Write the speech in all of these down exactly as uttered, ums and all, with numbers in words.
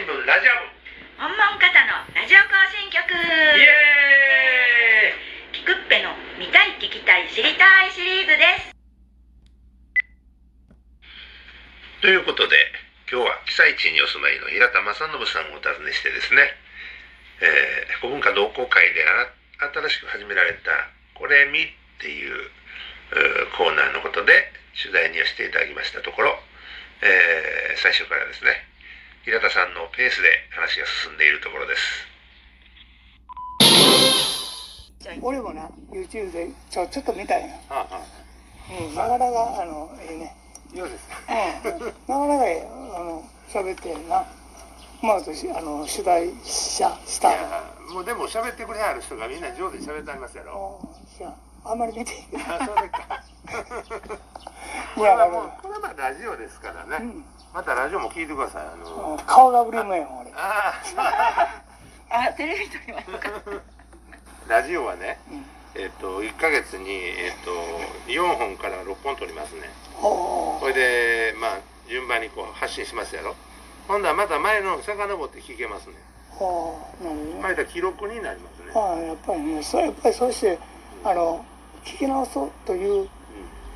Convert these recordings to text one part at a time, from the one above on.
新聞ラジアム本門方のラジオ更新局イエーイキクッペの見たい聞きたい知りたいシリーズです。ということで今日は被災地にお住まいの平田正信さんをお訪ねしてですね、えー、古文化同好会で新しく始められたこれ見っていうコーナーのことで取材にしていただきましたところ、えー、最初からですね平田さんのペースで話が進んでいるところです。俺もな YouTube でちょ、ちょっと見たよ、はあはあうん、なかなかあのいいねようですね、うん、なかなかあの喋ってるなまあ、あの取材者したもうでも喋ってくれある人がみんな上手に喋ってありますやろ。いやあんまり見てあそうですかこれはもうこれはまあラジオですからね、うんまたラジオも聞いてください。あのー、顔がぶれんのよ俺。ああ、テレビ撮りますか。ラジオはね、うん、えっといっかげつにえっとよんほんからろっぽん撮りますね。これでまあ順番にこう発信しますやろ。今度はまた前の遡って聞けますね。はあ、なるほど。また記録になりますね。ああ、やっぱりね、それやっぱりそうして、うん、あの聞き直そうという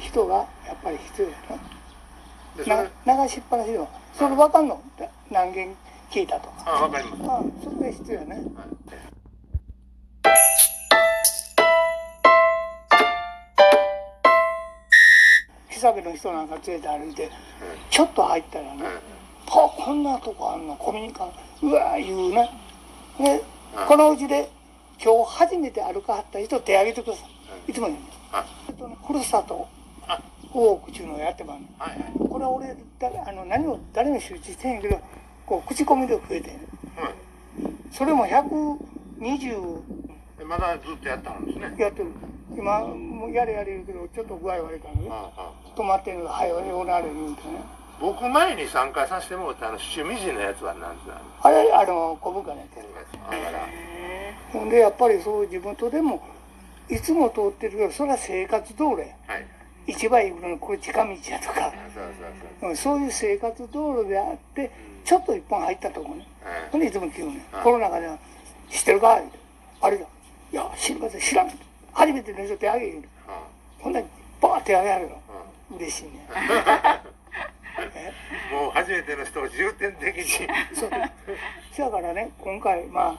人がやっぱり必要やな。流しっぱなしでもそれ分かんの何件聞いたとかああ分かりますああそれが必要やね、はい、久々の人なんか連れて歩いて、うん、ちょっと入ったらね、うん、あこんなとこあんの古民家うわー言うねで、うん、このうちで今日初めて歩かはった人手挙げてください、うん、いつも言うんです、うん、ふるさと大奥中のやってばん、ねはいはい、これは俺あの何を誰に周知してんやけどこう口コミで増えてる、うん、それもひゃくにじゅうまだずっとやったんですねやってる今もうやれやれ言うけどちょっと具合悪いからね、うん、止まってんのが早いようなあれ言うてね僕前に参加させてもらったあの趣味人のやつは何ですかあれあの古文化のやつやるやつだからほんでやっぱりそう自分とでもいつも通ってるけどそれは生活道路や、はい一番行くのにこれ近道やとかそういう生活道路であってちょっと一本入ったとこねそれいつも聞くねコロナ禍では知ってるかあれだいや知りません知らん初めての人手あげるこんなにバーってあげるよ嬉しいねもう初めての人を重点的にそうだからね今回まあ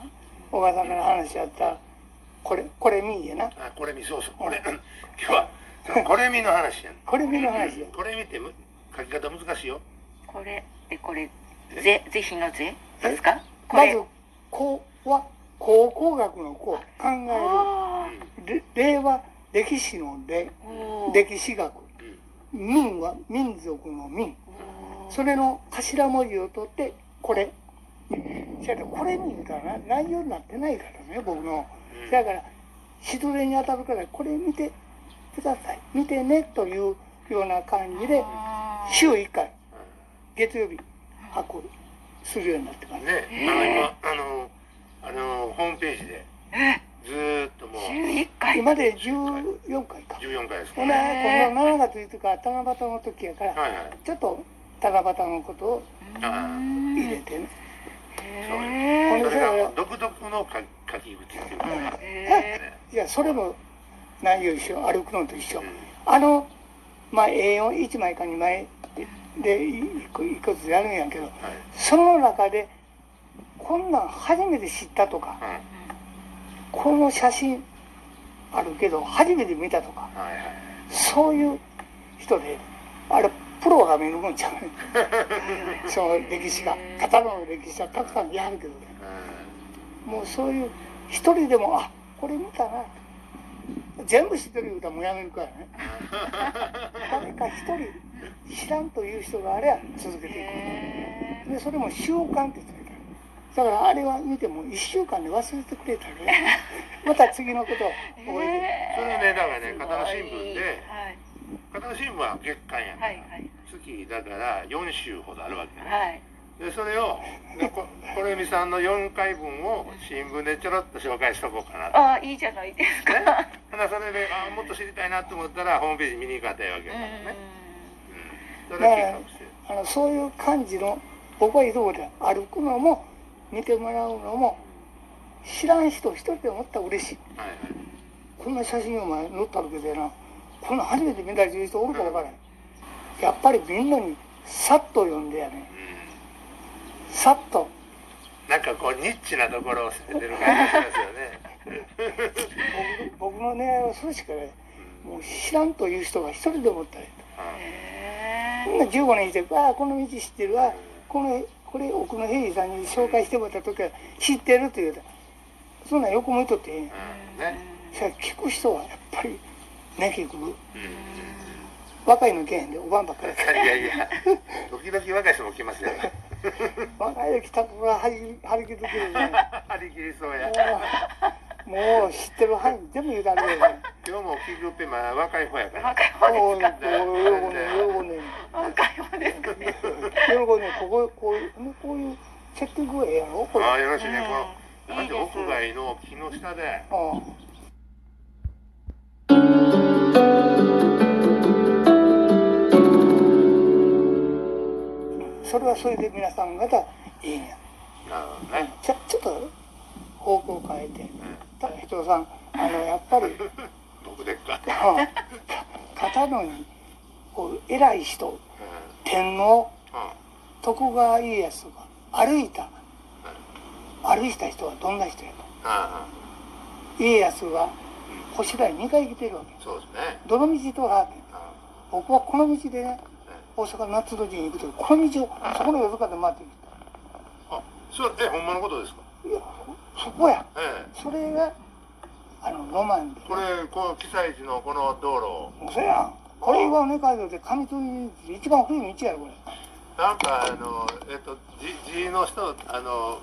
おばさんから話し合ったこれこれ見えなあこれ見そうそうこれ今日はこれ見の話やん。これ見の話やん。これ見て書き方難しいよ。これえこれぜぜひのぜですか？まずこは考古学のこう考える。れは歴史のれ歴史学。民は民族の民。それの頭文字を取ってこれ。だからこれ見るから内容になってないからね僕の。だからしどれに当たるからこれ見て。ください見てねというような感じで週いっかい月曜日発行するようになってますね。あの今あのあのホームページでずーっともう週いっかい今でじゅうよんかいかじゅうよんかいですかね。このしちがついつか七夕の時やから、はいはい、ちょっと七夕のことを入れてね。そうそれが独特の書き口っていうか、ね、いやそれも内容一緒歩くのと一緒、うん、あのまあ エーよんいちまいかにまいでいっこずつやるんやけど、はい、その中でこんなん初めて知ったとか、はい、この写真あるけど初めて見たとか、はいはい、そういう人であれプロが見るもんちゃうその歴史が語るの歴史はたくさんやるけどね、はい、もうそういう一人でもあこれ見たな全部知ってる言うたらもうやめるからね誰か一人知らんという人があれは続けていく、えー、でそれも習慣って言ってただからあれは見てもいっしゅうかんで忘れてくれたらねまた次のことを覚えて、えー、それねだからね片野新聞で、はい、片野新聞は月間やから、はいはい、月だからよんしゅうほどあるわけね、はいでそれをこれみさんのよんかいぶんを新聞でちょろっと紹介しとこうかなとああいいじゃないですか、ね、それであもっと知りたいなと思ったらホームページ見に行かれたいわけだからね、うん、それは結構してるあのそういう感じの僕はそうだ。歩くのも見てもらうのも知らん人一人でもったら嬉しい。はいはい、こんな写真を前載ったわけでな、こんな初めて見た人おるか分からない。やっぱりみんなにさっと呼んでやね、うん、さっとなんかこうニッチなところを捨ててる感じですよね僕, 僕の狙いはそれしかない、うん、もう知らんという人が一人でもったらいいと、うん、じゅうごねんしてああこの道知ってるわ、このこれ奥野平次さんに紹介してもらった時は知ってるというと、そんなん横向いとっていい、うんね、それ聞く人はやっぱりね、聞く、うん、若いのけへんでおばんばっかりいやいや時々若い人も来ますよね若いの来たところは張り切ってくるね張り切りそうやも う, もう知ってる範囲全部言うたんだよね今日もキグペマ若い方やから若い方ですか喜んで喜んで若い方ですかね喜んでこここういうこういうセッティングええやろこれああよろしいね、うん、このいい屋外の木の下でああそれはそれで皆さん方いいね。ちょ、ちょっと方向を変えて、伊藤さん、あのやっぱり僕でっか肩のにこう偉い人、天皇、徳川家康が歩いた歩いた人はどんな人やと。家康はこちらににかい来てるわけ。そうですね。どの道とは僕はこの道でね。大阪夏の陣に行くとき、この道をそこの夜中で待ってる。あ、それえほんまのことですか。いや、そこや。ええ、それがあのロマンで。これこう記載時のこの道路。そうやん。これはね街道で上鳥居一番古い道やろこれ。なんかあのえっとじじの人あの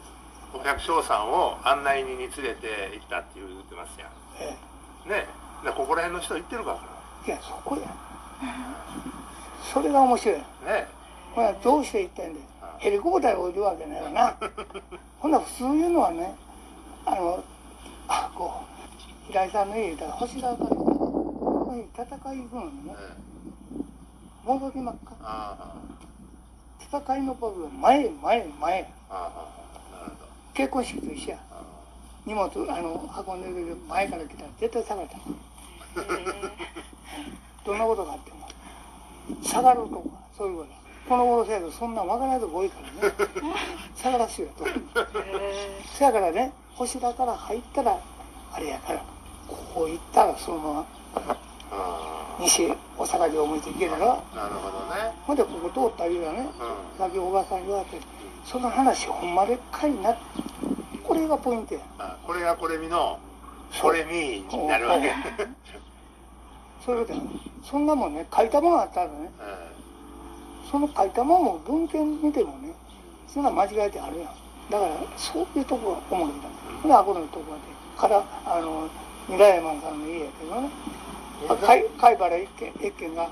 お百姓さんを案内人に連れて行ったって言ってますやん。ええ、ね、でここら辺の人行ってるから。いやそこや。それが面白い、ね、ほらどうして行ったんでヘリコプターが降りるわけだよなほんなら普通いうのはねあのあこう平井さんの家にいたら星が上がるここに戦い行くのにね戻りまっかあ戦いのポーズが前へ前へ前へ結婚式と一緒や荷物あの運んでるけど前から来たら絶対下がったどんなことがあっても下がるとかそういうことだ。この頃制度そんなわからないとこ多いからね下がらしいよとそやからね星だから入ったらあれやからここ行ったらそのまま西大阪城を向いて行けるからなるほどねほんでここ通ったりだね先おばさんに言われてその話ほんまでっかいなこれがポイントやあこれがこれみのこれみになるわけそういうことそんなもんね書いたものあったらね、うん、その書いたものも文献見てもねそんな間違えてあるやんだからそういうとこが思い出したであこのとこでからあのニラヤマンさんの家やけどね貝原一軒が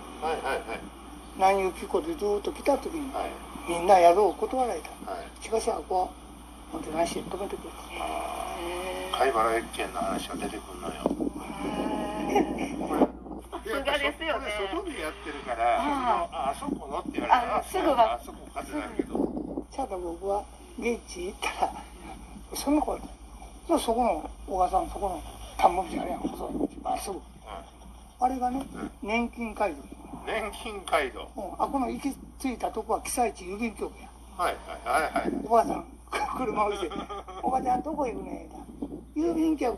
南遊紀行でずーっと来た時に、はい、みんな宿を断られた、はい、しかしあこは本当にし止めてくれた貝原一軒の話が出てくるのよさすがですよね。外でやってるから、あそこのって言われたら、あすぐはあそこかってなるけど。ちゃんと僕は現地行ったら、その子、そこの小川さんそこの田んぼじゃねえやん、細いまっすぐ。あれがね、年金街道。年金街道。あこの行き着いたとこは久市郵便局や。はいはいはいはい。おばあさん車をして、おばあちゃんどこ行くねえだ。郵便局。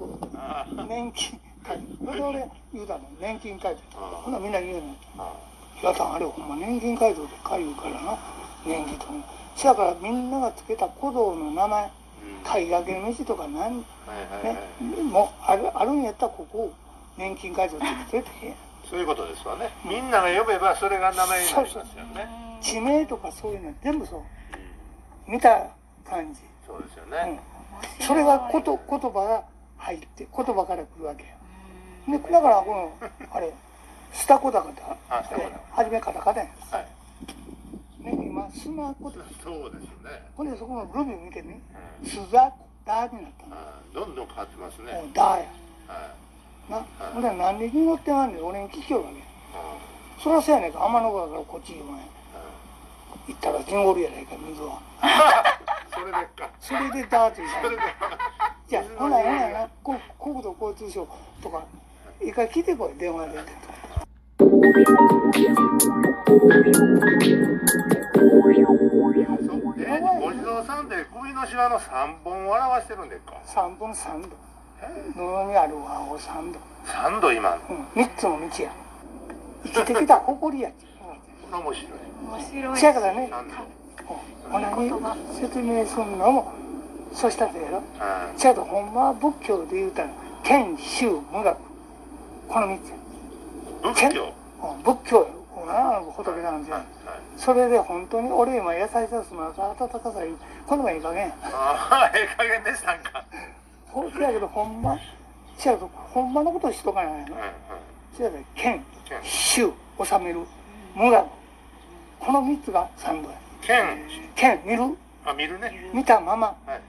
年金。それで俺言うたの年金街道ほなみんな言うの平さんあれほんま年金街道でかいうからな年金とそやからみんながつけた古道の名前貝掛けの道とか何、ね、もうある、あるんやったらここを年金街道って言っててそういうことですわねみんなが呼べばそれが名前になりますよねそうそう地名とかそういうの全部そう見た感じそうですよね、うん、それがこと言葉が入って言葉から来るわけやでだからこのあれスタコだから初めカタカタやんです、はい、ね今スマコだそうですねこれでそこのルビー見てね、うん、スザコダーになったのどんどん変わってますねダーや、はい、なほんで何で乗ってまんねん俺に聞きよるわけ、うん、そらそうやねんか天の川からこっち行く前、行ったら金氷やないか水をそれでかそれでダーツみたいなじゃほらほらな国土交通省とか一回来てこい電話でってご地蔵さんで首のしわのさんぼんを表してるんですかさんぼんさんどのみあるわおさんどさんど今の、うん、みっつの道や生きてきた誇りや面白い面白い。せやからね、同じ説明するのもそうしたってやろ。せやとほんまは仏教で言うたら賢修無学この三つ。仏教。仏教やな仏なんじゃ。それで本当に俺今優しさすまた温かさいいこのがいい加減。ああいい加減でしたんか。ほうせやけどほんませやとほんまのことをしとかないの。せやで賢修治める無学このみっつが三度や。剣、見る。あ、見るね。見たまま。はい。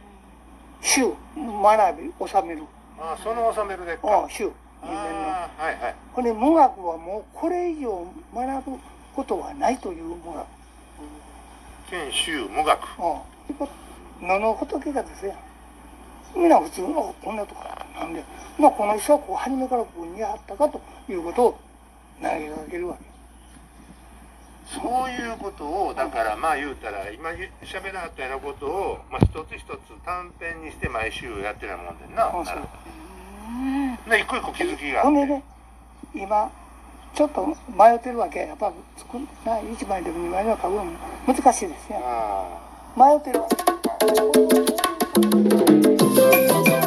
衆、学び、収める。あ、その収めるでっか。あ、衆。人間の。はいはい。これ、無学はもうこれ以上学ぶことはないという無学。剣、衆、無学。あ、野の仏がですよ。みんな普通のこんなところなんで、まあこの人はこう初めからここにあったかということを投げかけるわけ。そういうことをだからまあ言うたら今しゃべらはったようなことを、まあ、一つ一つ短編にして毎週やってるようなもんでんな。そうで一個一個気づきがあって。ほんでね今ちょっと迷ってるわけやっぱ作るいちまいでもにまいでも買うのも難しいですよ。迷ってるわけ。